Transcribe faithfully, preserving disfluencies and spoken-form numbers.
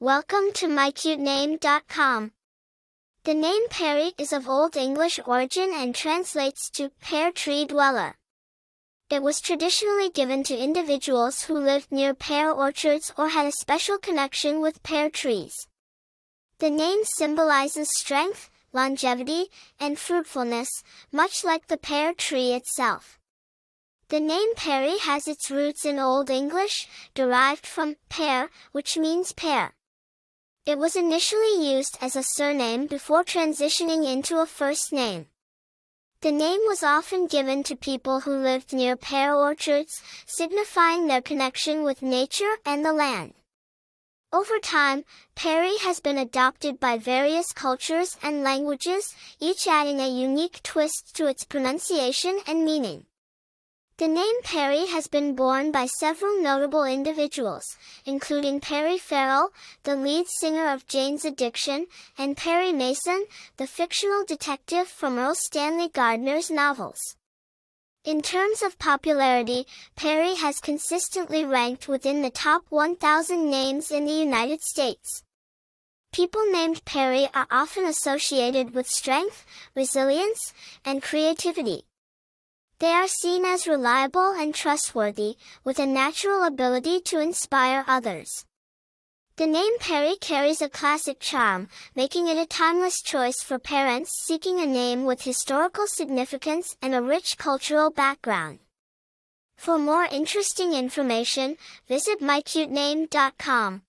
Welcome to my cute name dot com. The name Perry is of Old English origin and translates to pear tree dweller. It was traditionally given to individuals who lived near pear orchards or had a special connection with pear trees. The name symbolizes strength, longevity, and fruitfulness, much like the pear tree itself. The name Perry has its roots in Old English, derived from pear, which means pear. It was initially used as a surname before transitioning into a first name. The name was often given to people who lived near pear orchards, signifying their connection with nature and the land. Over time, Perry has been adopted by various cultures and languages, each adding a unique twist to its pronunciation and meaning. The name Perry has been borne by several notable individuals, including Perry Farrell, the lead singer of Jane's Addiction, and Perry Mason, the fictional detective from Earl Stanley Gardner's novels. In terms of popularity, Perry has consistently ranked within the top one thousand names in the United States. People named Perry are often associated with strength, resilience, and creativity. They are seen as reliable and trustworthy, with a natural ability to inspire others. The name Perry carries a classic charm, making it a timeless choice for parents seeking a name with historical significance and a rich cultural background. For more interesting information, visit my cute name dot com.